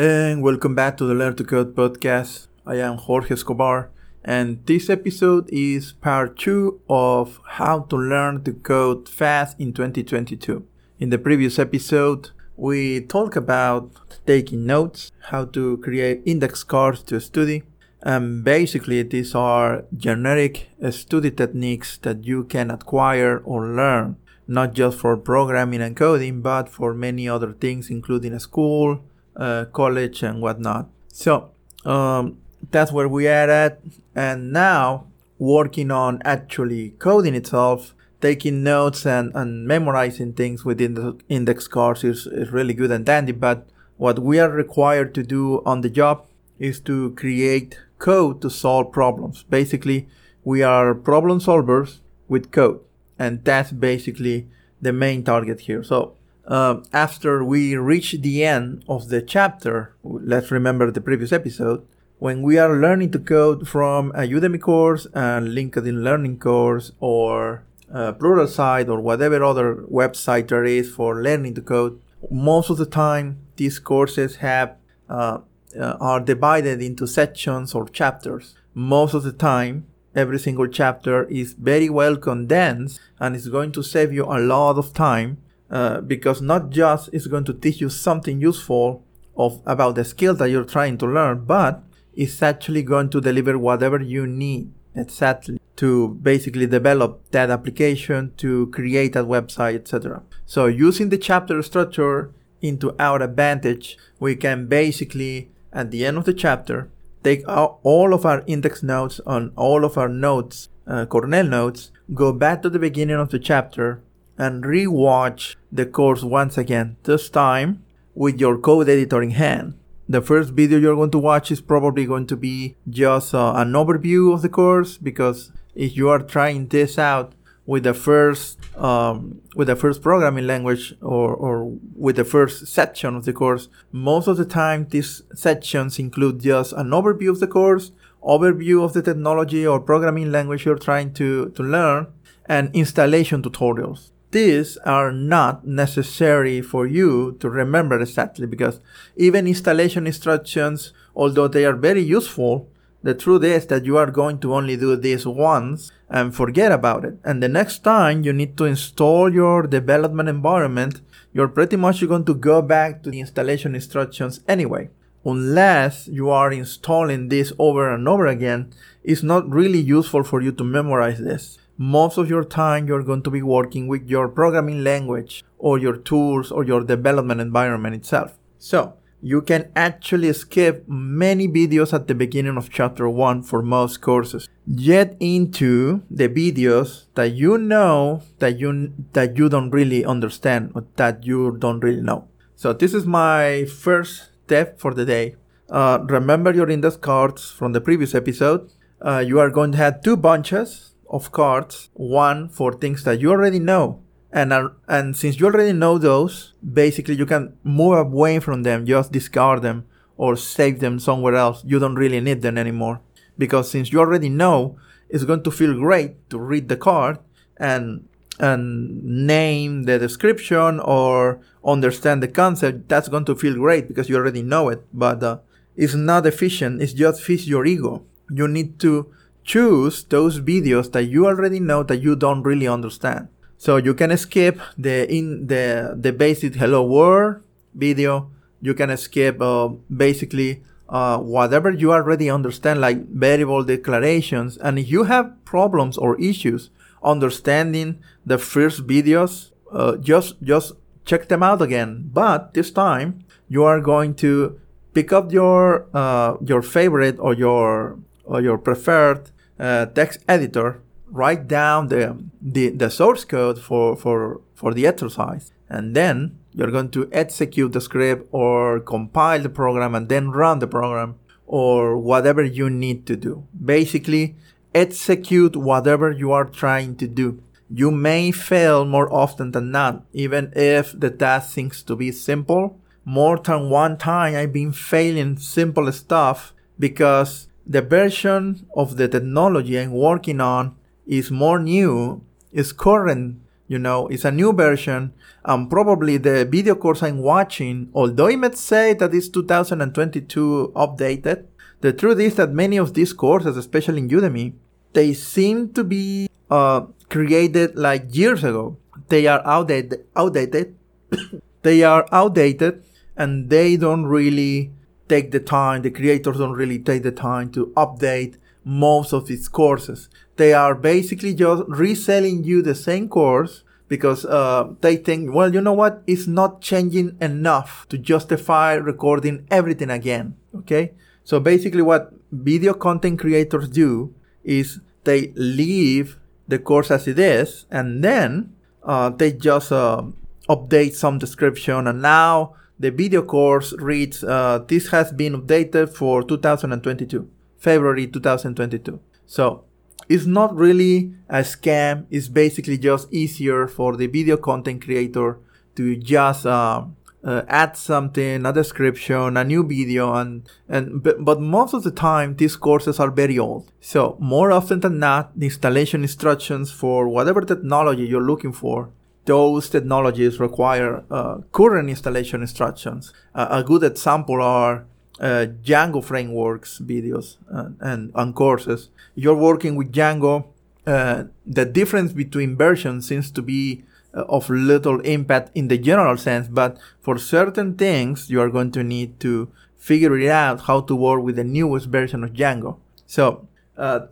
and welcome back to the Learn to Code podcast. I am Jorge Escobar, and this episode is part 2 of how to learn to code fast in 2022. In the previous episode, we talked about taking notes, how to create index cards to study, and basically these are generic study techniques that you can acquire or learn, not just for programming and coding, but for many other things, including school, college, and whatnot. So that's where we are at. And now working on actually coding itself, taking notes and memorizing things within the index cards is really good and dandy. But what we are required to do on the job is to create code to solve problems. Basically, we are problem solvers with code. And that's basically the main target here. So after we reach the end of the chapter, let's remember the previous episode, when we are learning to code from a Udemy course, a LinkedIn Learning course, or Pluralsight, or whatever other website there is for learning to code, most of the time these courses have are divided into sections or chapters. Most of the time, every single chapter is very well condensed, and it's going to save you a lot of time because not just it's going to teach you something useful about the skill that you're trying to learn, but it's actually going to deliver whatever you need exactly to basically develop that application, to create that website, etc. So using the chapter structure into our advantage, we can basically, at the end of the chapter, take out all of our index notes on all of our notes, Cornell notes, go back to the beginning of the chapter and rewatch the course once again, this time with your code editor in hand. The first video you're going to watch is probably going to be just an overview of the course, because if you are trying this out with the first programming language or with the first section of the course, most of the time these sections include just an overview of the course, overview of the technology or programming language you're trying to learn, and installation tutorials. These are not necessary for you to remember exactly, because even installation instructions, although they are very useful, the truth is that you are going to only do this once and forget about it. And the next time you need to install your development environment, you're pretty much going to go back to the installation instructions anyway. Unless you are installing this over and over again, it's not really useful for you to memorize this. Most of your time you're going to be working with your programming language or your tools or your development environment itself. So you can actually skip many videos at the beginning of chapter 1 for most courses. Get into the videos that you know that you don't really understand or that you don't really know. So this is my first step for the day. Remember your index cards from the previous episode. You are going to have two bunches of cards, one for things that you already know. And since you already know those, basically you can move away from them, just discard them or save them somewhere else. You don't really need them anymore. Because since you already know, it's going to feel great to read the card and name the description or understand the concept. That's going to feel great because you already know it. But it's not efficient. It just feeds your ego. You need to choose those videos that you already know that you don't really understand. So you can skip the basic Hello World video. You can skip whatever you already understand, like variable declarations. And if you have problems or issues understanding the first videos, just check them out again. But this time you are going to pick up your favorite or your preferred text editor, write down the source code for the exercise, and then you're going to execute the script or compile the program and then run the program or whatever you need to do. Basically, execute whatever you are trying to do. You may fail more often than not, even if the task seems to be simple. More than one time I've been failing simple stuff because the version of the technology I'm working on is more new, is current You know, it's a new version, and probably the video course I'm watching, although it may say that it's 2022 updated, the truth is that many of these courses, especially in Udemy, they seem to be created like years ago. They are outdated. They are outdated, and they don't really take the time, the creators don't really take the time to update most of these courses. They are basically just reselling you the same course because they think, well, you know what? It's not changing enough to justify recording everything again, okay? So basically what video content creators do is they leave the course as it is, and then they just update some description, and now the video course reads, this has been updated for 2022. February 2022. So it's not really a scam. It's basically just easier for the video content creator to just add something, a description, a new video, but most of the time these courses are very old. So more often than not, the installation instructions for whatever technology you're looking for, those technologies require current installation instructions. A good example are Django frameworks, videos, and courses. You're working with Django. The difference between versions seems to be of little impact in the general sense, but for certain things, you are going to need to figure it out how to work with the newest version of Django. So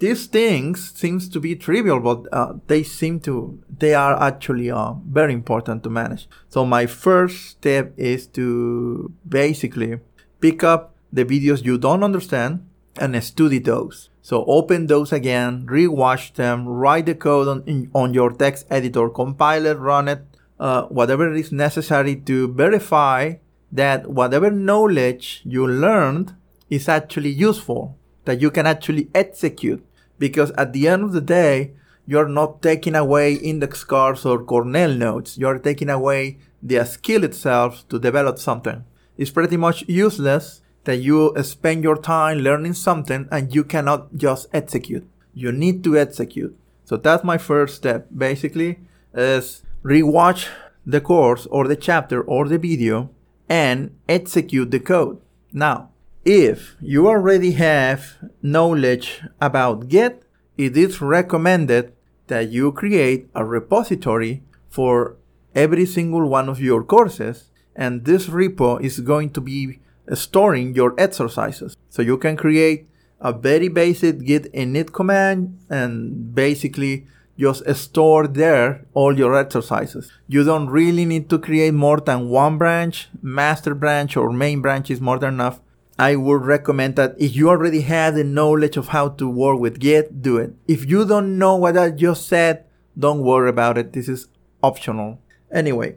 these things seems to be trivial, but they are actually very important to manage. So my first step is to basically pick up the videos you don't understand and study those. So open those again, rewatch them, write the code on your text editor, compile it, run it, whatever is necessary to verify that whatever knowledge you learned is actually useful, that you can actually execute. Because at the end of the day, you're not taking away index cards or Cornell notes. You're taking away the skill itself to develop something. It's pretty much useless that you spend your time learning something and you cannot just execute. You need to execute. So that's my first step, basically, is rewatch the course or the chapter or the video and execute the code. Now, if you already have knowledge about Git, it is recommended that you create a repository for every single one of your courses. And this repo is going to be storing your exercises. So you can create a very basic git init command and basically just store there all your exercises. You don't really need to create more than one branch. Master branch or main branch is more than enough. I would recommend that if you already have the knowledge of how to work with Git, do it. If you don't know what I just said, don't worry about it. This is optional. Anyway.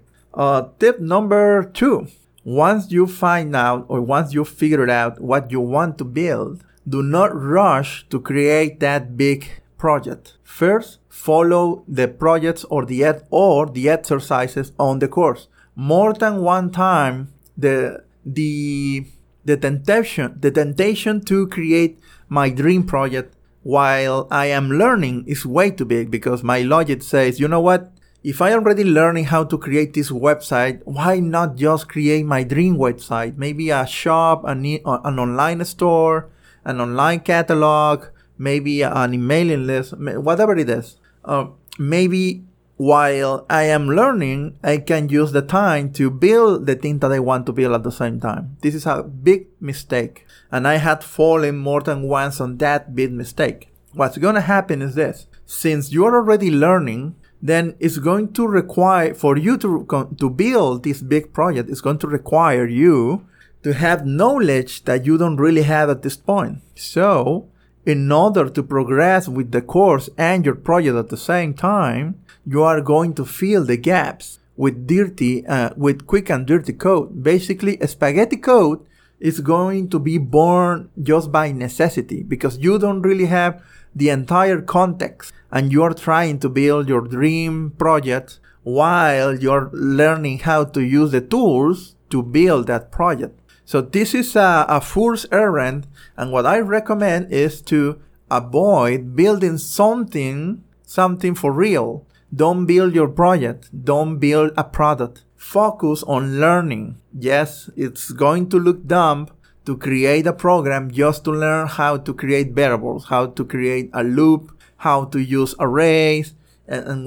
Tip number 2. Once you figure out what you want to build, do not rush to create that big project. First, follow the projects or the exercises on the course. More than one time, the temptation to create my dream project while I am learning is way too big, because my logic says, you know what? If I already learning how to create this website, why not just create my dream website? Maybe a shop, an online store, an online catalog, maybe an emailing list, whatever it is. Maybe while I am learning, I can use the time to build the thing that I want to build at the same time. This is a big mistake, and I had fallen more than once on that big mistake. What's going to happen is this. Since you're already learning, then it's going to require, for you to build this big project, it's going to require you to have knowledge that you don't really have at this point. So, in order to progress with the course and your project at the same time, you are going to fill the gaps with quick and dirty code. Basically, a spaghetti code is going to be born just by necessity, because you don't really have the entire context, and you are trying to build your dream project while you're learning how to use the tools to build that project. So this is a fool's errand, and what I recommend is to avoid building something for real Don't build your project. Don't build a product. Focus on learning. Yes, it's going to look dumb to create a program just to learn how to create variables, how to create a loop, how to use arrays, and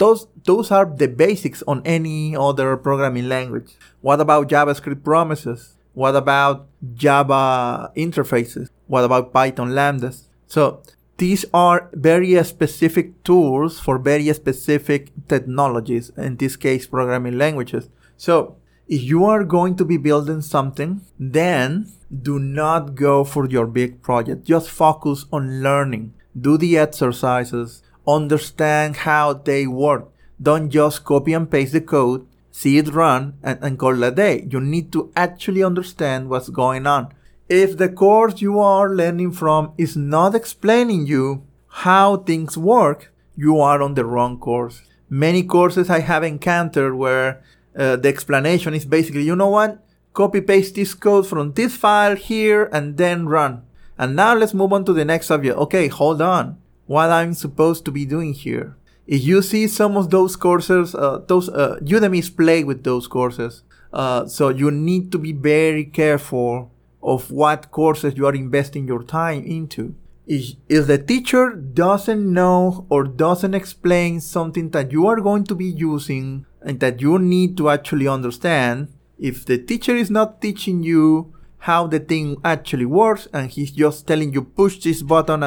those are the basics on any other programming language. What about JavaScript promises? What about Java interfaces? What about Python lambdas? So these are very specific tools for very specific technologies, in this case, programming languages. So if you are going to be building something, then do not go for your big project. Just focus on learning. Do the exercises. Understand how they work. Don't just copy and paste the code, see it run, and call it a day. You need to actually understand what's going on. If the course you are learning from is not explaining you how things work, you are on the wrong course. Many courses I have encountered where the explanation is basically, you know what? Copy paste this code from this file here and then run. And now let's move on to the next subject. Okay, hold on. What I'm supposed to be doing here? If you see some of those courses, Udemy is plagued with those courses. So you need to be very careful of what courses you are investing your time into. If the teacher doesn't know or doesn't explain something that you are going to be using and that you need to actually understand, if the teacher is not teaching you how the thing actually works and he's just telling you push this button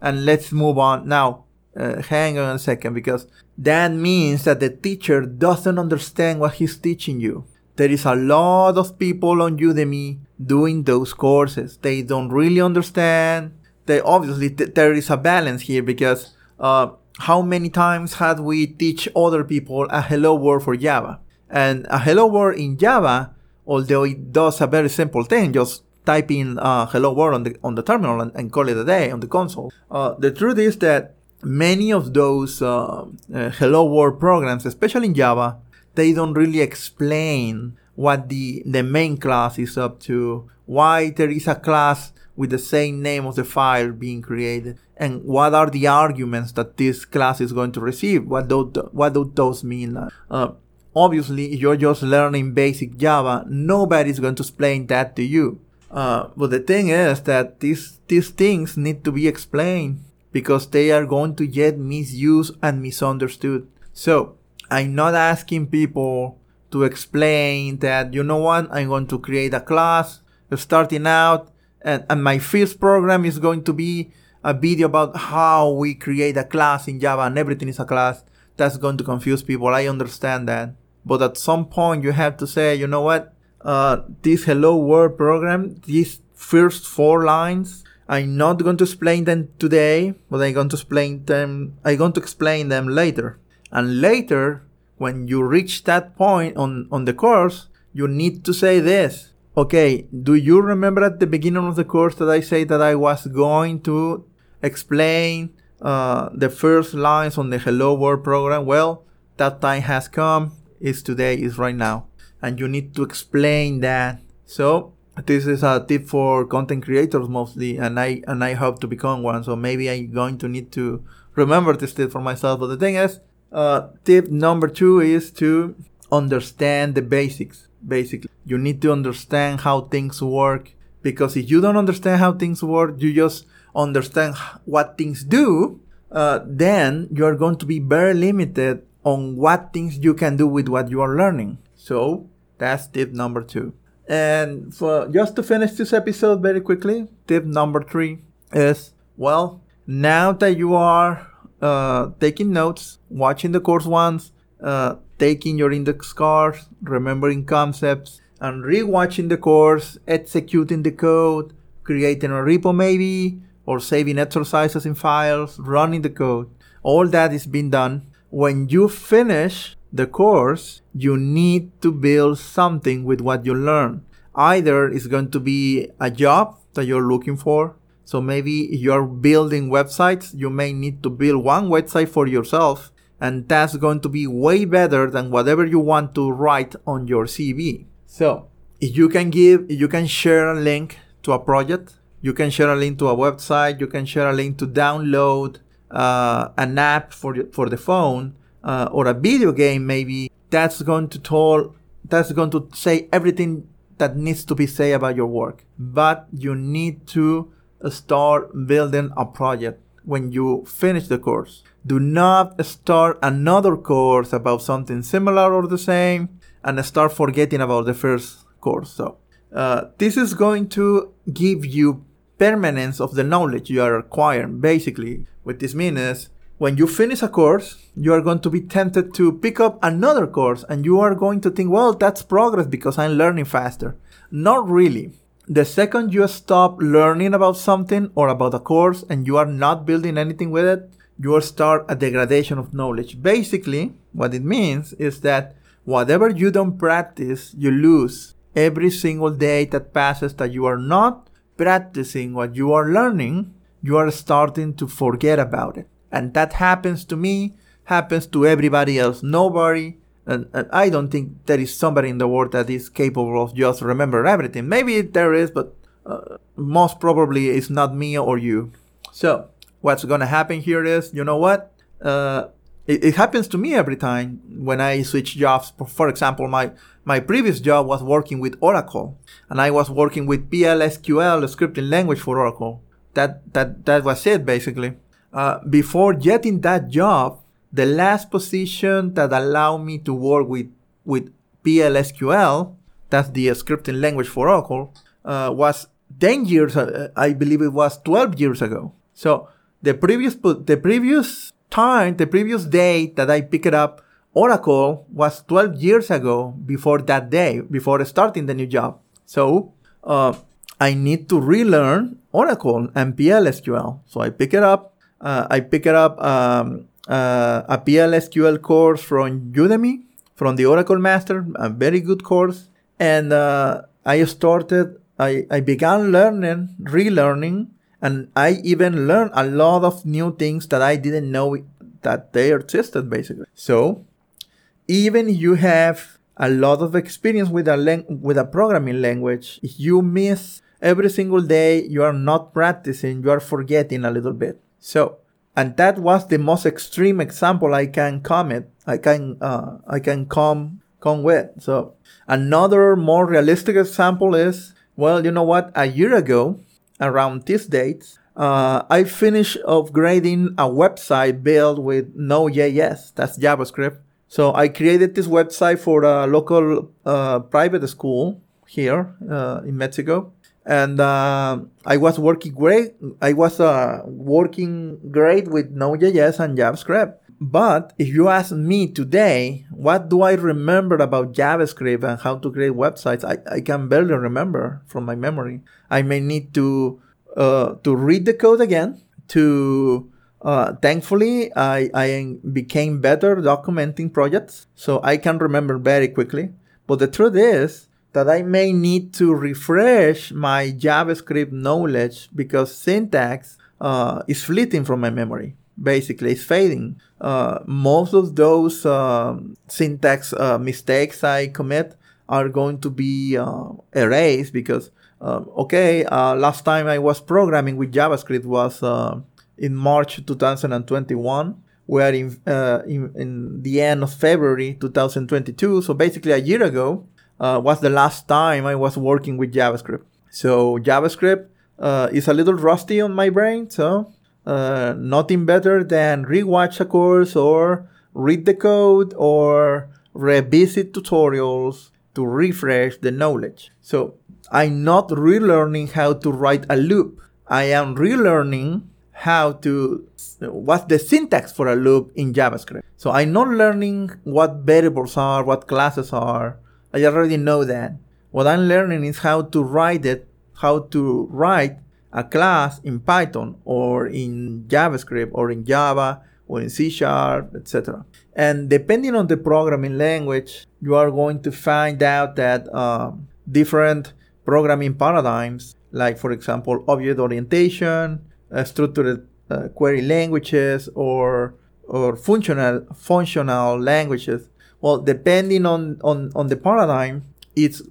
and let's move on now, hang on a second, because that means that the teacher doesn't understand what he's teaching you. There is a lot of people on Udemy doing those courses. They don't really understand. They obviously, there is a balance here, because how many times had we teach other people a hello world for Java? And a hello world in Java, although it does a very simple thing, just type in hello world on the terminal and call it a day on the console. The truth is that many of those hello world programs, especially in Java, they don't really explain what the main class is up to, why there is a class with the same name of the file being created, and what are the arguments that this class is going to receive, what do those mean. Obviously, if you're just learning basic Java, nobody's going to explain that to you. But the thing is that these things need to be explained, because they are going to get misused and misunderstood. So I'm not asking people to explain that, you know what, I'm going to create a class starting out, and my first program is going to be a video about how we create a class in Java and everything is a class. That's going to confuse people. I understand that. But at some point you have to say, you know what, this hello world program, these first 4 lines, I'm not going to explain them today, but I'm going to explain them later. And later, when you reach that point on the course, you need to say this. Okay, do you remember at the beginning of the course that I said that I was going to explain the first lines on the Hello World program? Well, that time has come. It's today, it's right now. And you need to explain that. So this is a tip for content creators mostly, and I hope to become one. So maybe I'm going to need to remember this tip for myself. But the thing is, tip number 2 is to understand the basics. Basically, you need to understand how things work, because if you don't understand how things work, you just understand what things do, then you are going to be very limited on what things you can do with what you are learning. So that's tip number 2. And just to finish this episode very quickly, tip number 3 is, well, now that you are taking notes, watching the course once, taking your index cards, remembering concepts, and rewatching the course, executing the code, creating a repo maybe, or saving exercises in files, running the code. All that is being done. When you finish the course, you need to build something with what you learn. Either it's going to be a job that you're looking for. So maybe if you're building websites, you may need to build one website for yourself, and that's going to be way better than whatever you want to write on your CV. So if you can share a link to a project, you can share a link to a website, you can share a link to download an app for the phone, or a video game maybe, that's going to say everything that needs to be said about your work. But you need to start building a project when you finish the course. Do not start another course about something similar or the same and start forgetting about the first course. So this is going to give you permanence of the knowledge you are acquiring. Basically, what this means is when you finish a course, you are going to be tempted to pick up another course and you are going to think, well, that's progress because I'm learning faster. Not really. The second you stop learning about something or about a course and you are not building anything with it, you will start a degradation of knowledge. Basically, what it means is that whatever you don't practice, you lose. Every single day that passes that you are not practicing what you are learning, you are starting to forget about it. And that happens to me, happens to everybody else. Nobody, and I don't think there is somebody in the world that is capable of just remembering everything. Maybe there is, but most probably it's not me or you. So what's going to happen here is, you know what? It happens to me every time when I switch jobs. For example, my previous job was working with Oracle, and I was working with PL/SQL, a scripting language for Oracle. That was it, basically. Before getting that job, the last position that allowed me to work with PL/SQL, that's the scripting language for Oracle, was 10 years, I believe it was 12 years ago. So the previous day that I picked up Oracle was 12 years ago before that day, before starting the new job. So I need to relearn Oracle and PL/SQL. So I pick it up. A PL/SQL course from Udemy, from the Oracle Master, a very good course. And I began learning, relearning, and I even learned a lot of new things that I didn't know that they existed, basically. So even you have a lot of experience with a programming language, if you miss every single day, you are not practicing, you are forgetting a little bit. So, and that was the most extreme example I can come with. So another more realistic example is, well, you know what? A year ago, around these dates, I finished upgrading a website built with Node.js, that's JavaScript. So I created this website for a local private school here in Mexico, and I was working great with Node.js and JavaScript. But if you ask me today, what do I remember about JavaScript and how to create websites? I can barely remember from my memory. I may need to read the code again. Thankfully, I became better documenting projects, so I can remember very quickly. But the truth is that I may need to refresh my JavaScript knowledge because syntax is fleeting from my memory. Basically, it's fading. Most of those syntax mistakes I commit are going to be erased because, last time I was programming with JavaScript was in March 2021. We are in the end of February 2022. So basically, a year ago was the last time I was working with JavaScript. So JavaScript is a little rusty on my brain, so nothing better than rewatch a course or read the code or revisit tutorials to refresh the knowledge. So I'm not relearning how to write a loop. I am relearning what's the syntax for a loop in JavaScript. So I'm not learning what variables are, what classes are. I already know that. What I'm learning is how to write a class in Python or in JavaScript or in Java or in C#, etc. And depending on the programming language, you are going to find out that different programming paradigms, like for example, object orientation, structured query languages, or functional languages. Well, depending on the paradigm, it's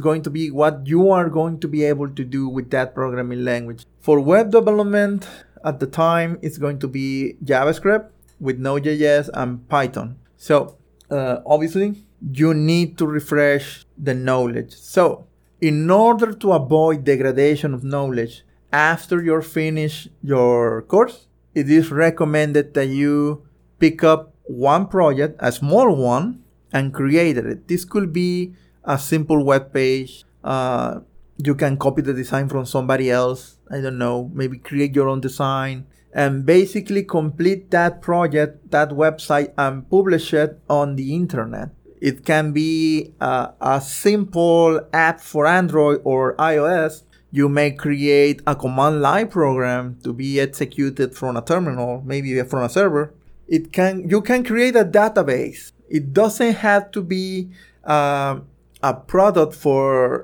going to be what you are going to be able to do with that programming language. For web development at the time, it's going to be JavaScript. with Node.js and Python. So obviously, you need to refresh the knowledge. So in order to avoid degradation of knowledge after you're finished your course, it is recommended that you pick up one project, a small one, and create it. This could be a simple web page. You can copy the design from somebody else. I don't know, maybe create your own design and basically complete that project, that website, and publish it on the internet. It can be a simple app for Android or iOS. You may create a command line program to be executed from a terminal, maybe from a server. You can create a database. It doesn't have to be a product for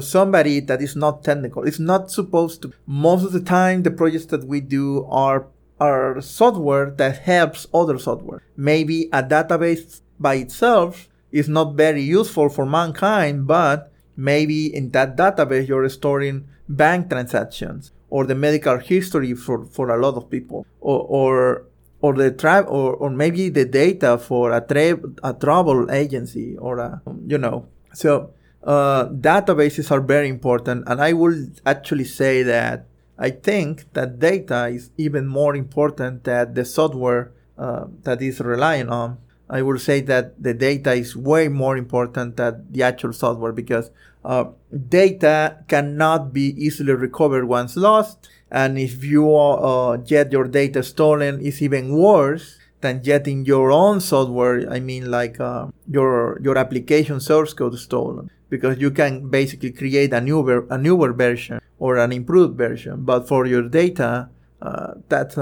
somebody that is not technical. It's not supposed to. Most of the time, the projects that we do are software that helps other software. Maybe a database by itself is not very useful for mankind, but maybe in that database you're storing bank transactions or the medical history for a lot of people, or maybe the data for a travel agency or . So databases are very important, and I would actually say that I think that data is even more important than the software that is relying on. I would say that the data is way more important than the actual software, because data cannot be easily recovered once lost. And if you get your data stolen, it's even worse than getting your own software. I mean, like your application source code stolen, because you can basically create a newer version or an improved version. But for your data, that's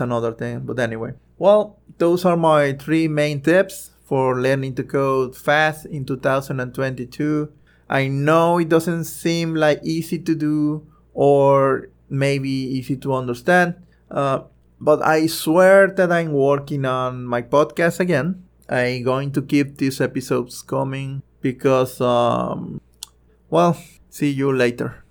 another thing. But anyway, well, those are my three main tips for learning to code fast in 2022. I know it doesn't seem like easy to do or maybe easy to understand, but I swear that I'm working on my podcast again. I'm going to keep these episodes coming because, well, see you later.